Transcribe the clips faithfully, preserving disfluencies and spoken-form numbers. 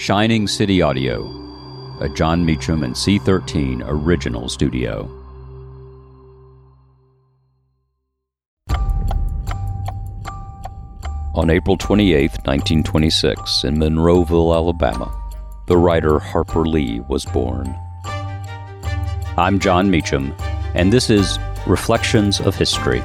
Shining City Audio, a John Meacham and C thirteen original studio. On April twenty-eighth, nineteen twenty-six, in Monroeville, Alabama, the writer Harper Lee was born. I'm John Meacham, and this is Reflections of History.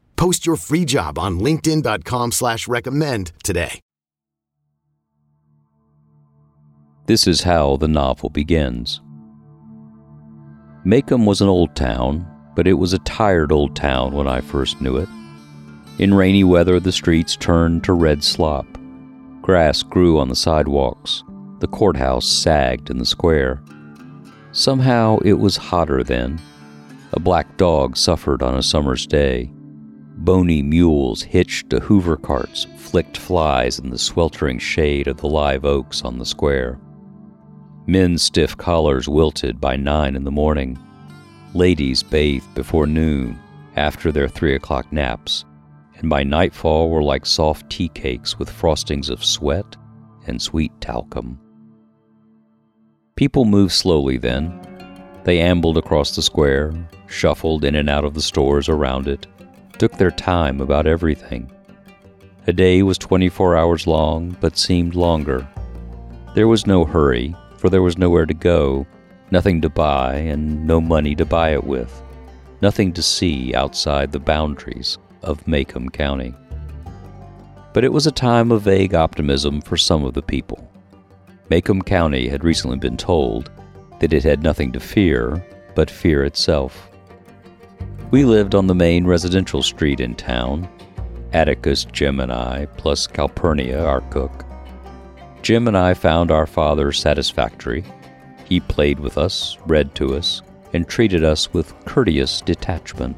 Post your free job on linkedin dot com slash recommend today. This is how the novel begins. Maycomb was an old town, but it was a tired old town when I first knew it. In rainy weather, the streets turned to red slop. Grass grew on the sidewalks. The courthouse sagged in the square. Somehow it was hotter then. A black dog suffered on a summer's day. Bony mules hitched to Hoover carts flicked flies in the sweltering shade of the live oaks on the square. Men's stiff collars wilted by nine in the morning. Ladies bathed before noon, after their three o'clock naps, and by nightfall were like soft tea cakes with frostings of sweat and sweet talcum. People moved slowly then. They ambled across the square, shuffled in and out of the stores around it, took their time about everything. A day was twenty-four hours long, but seemed longer. There was no hurry, for there was nowhere to go, nothing to buy and no money to buy it with, nothing to see outside the boundaries of Maycomb County. But it was a time of vague optimism for some of the people. Maycomb County had recently been told that it had nothing to fear but fear itself. We lived on the main residential street in town, Atticus, Jim, and I, plus Calpurnia, our cook. Jim and I found our father satisfactory. He played with us, read to us, and treated us with courteous detachment.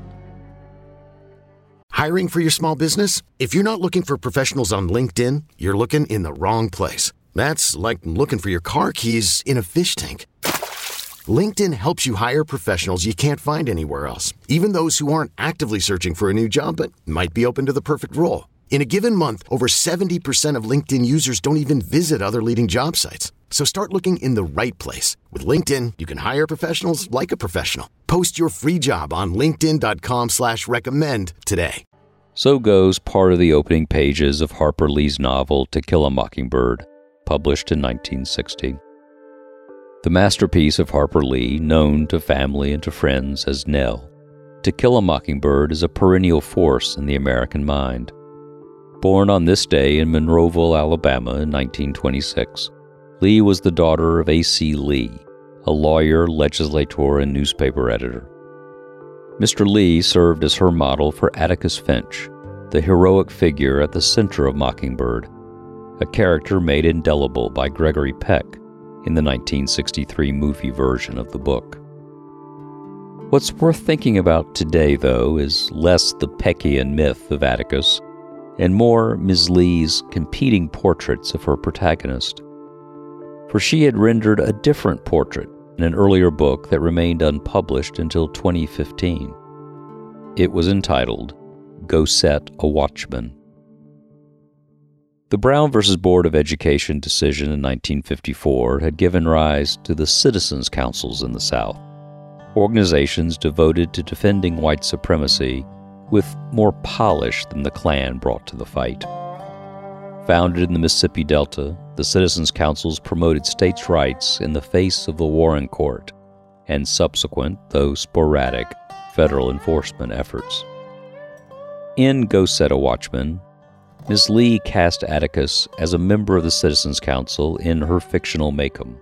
Hiring for your small business? If you're not looking for professionals on LinkedIn, you're looking in the wrong place. That's like looking for your car keys in a fish tank. LinkedIn helps you hire professionals you can't find anywhere else, even those who aren't actively searching for a new job but might be open to the perfect role. In a given month, over seventy percent of LinkedIn users don't even visit other leading job sites. So start looking in the right place. With LinkedIn, you can hire professionals like a professional. Post your free job on linkedin dot com slash recommend today. So goes part of the opening pages of Harper Lee's novel To Kill a Mockingbird, published in nineteen sixty. The masterpiece of Harper Lee, known to family and to friends as Nell, To Kill a Mockingbird is a perennial force in the American mind. Born on this day in Monroeville, Alabama in nineteen twenty-six, Lee was the daughter of A C Lee, a lawyer, legislator, and newspaper editor. Mister Lee served as her model for Atticus Finch, the heroic figure at the center of Mockingbird, a character made indelible by Gregory Peck in the nineteen sixty-three movie version of the book. What's worth thinking about today, though, is less the Peckian myth of Atticus and more Miz Lee's competing portraits of her protagonist. For she had rendered a different portrait in an earlier book that remained unpublished until twenty fifteen. It was entitled Go Set a Watchman. The Brown v. Board of Education decision in nineteen fifty-four had given rise to the Citizens' Councils in the South, organizations devoted to defending white supremacy with more polish than the Klan brought to the fight. Founded in the Mississippi Delta, the Citizens' Councils promoted states' rights in the face of the Warren Court and subsequent, though sporadic, federal enforcement efforts. In Go Set a Watchman, Miz Lee cast Atticus as a member of the Citizens' Council in her fictional Maycomb.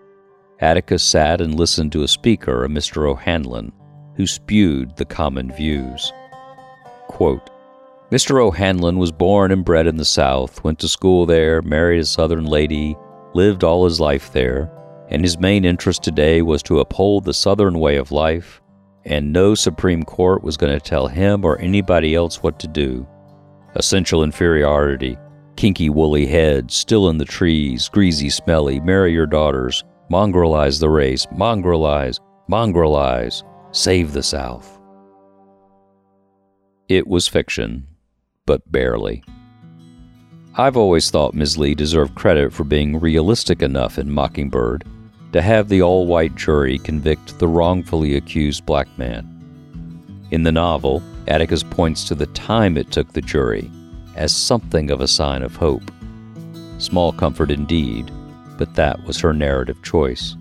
Atticus sat and listened to a speaker, a Mister O'Hanlon, who spewed the common views. Quote, Mister O'Hanlon was born and bred in the South, went to school there, married a Southern lady, lived all his life there, and his main interest today was to uphold the Southern way of life, and no Supreme Court was going to tell him or anybody else what to do. Essential inferiority, kinky woolly heads, still in the trees, greasy smelly, marry your daughters, mongrelize the race, mongrelize, mongrelize, save the South. It was fiction. But barely. I've always thought Miz Lee deserved credit for being realistic enough in Mockingbird to have the all-white jury convict the wrongfully accused black man. In the novel, Atticus points to the time it took the jury as something of a sign of hope. Small comfort indeed, but that was her narrative choice.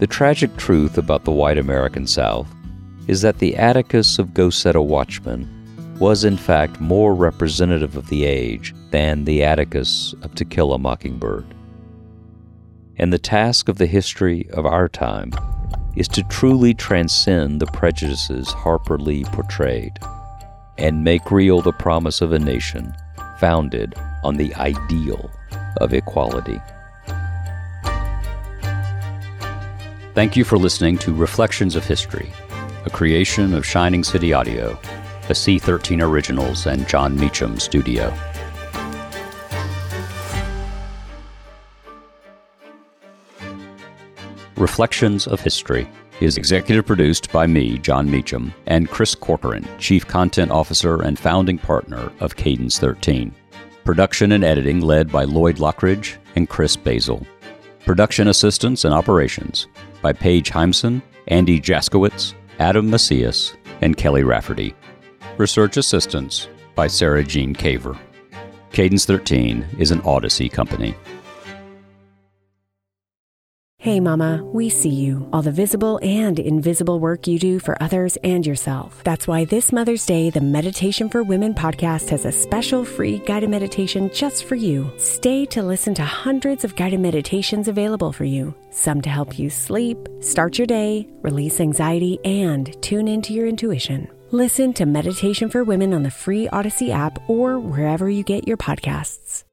The tragic truth about the white American South is that the Atticus of Go Set a Watchman was in fact more representative of the age than the Atticus of To Kill a Mockingbird. And the task of the history of our time is to truly transcend the prejudices Harper Lee portrayed and make real the promise of a nation founded on the ideal of equality. Thank you for listening to Reflections of History, a creation of Shining City Audio, a C thirteen Originals and John Meacham studio. Reflections of History is executive produced by me, John Meacham, and Chris Corcoran, Chief Content Officer and founding partner of Cadence thirteen. Production and editing led by Lloyd Lockridge and Chris Basil. Production assistance and operations by Paige Heimson, Andy Jaskowitz, Adam Macias, and Kelly Rafferty. Research assistance by Sarah Jean Caver. Cadence thirteen is an Odyssey company. Hey, Mama, we see you. All the visible and invisible work you do for others and yourself. That's why this Mother's Day, the Meditation for Women podcast has a special free guided meditation just for you. Stay to listen to hundreds of guided meditations available for you, some to help you sleep, start your day, release anxiety, and tune into your intuition. Listen to Meditation for Women on the free Odyssey app or wherever you get your podcasts.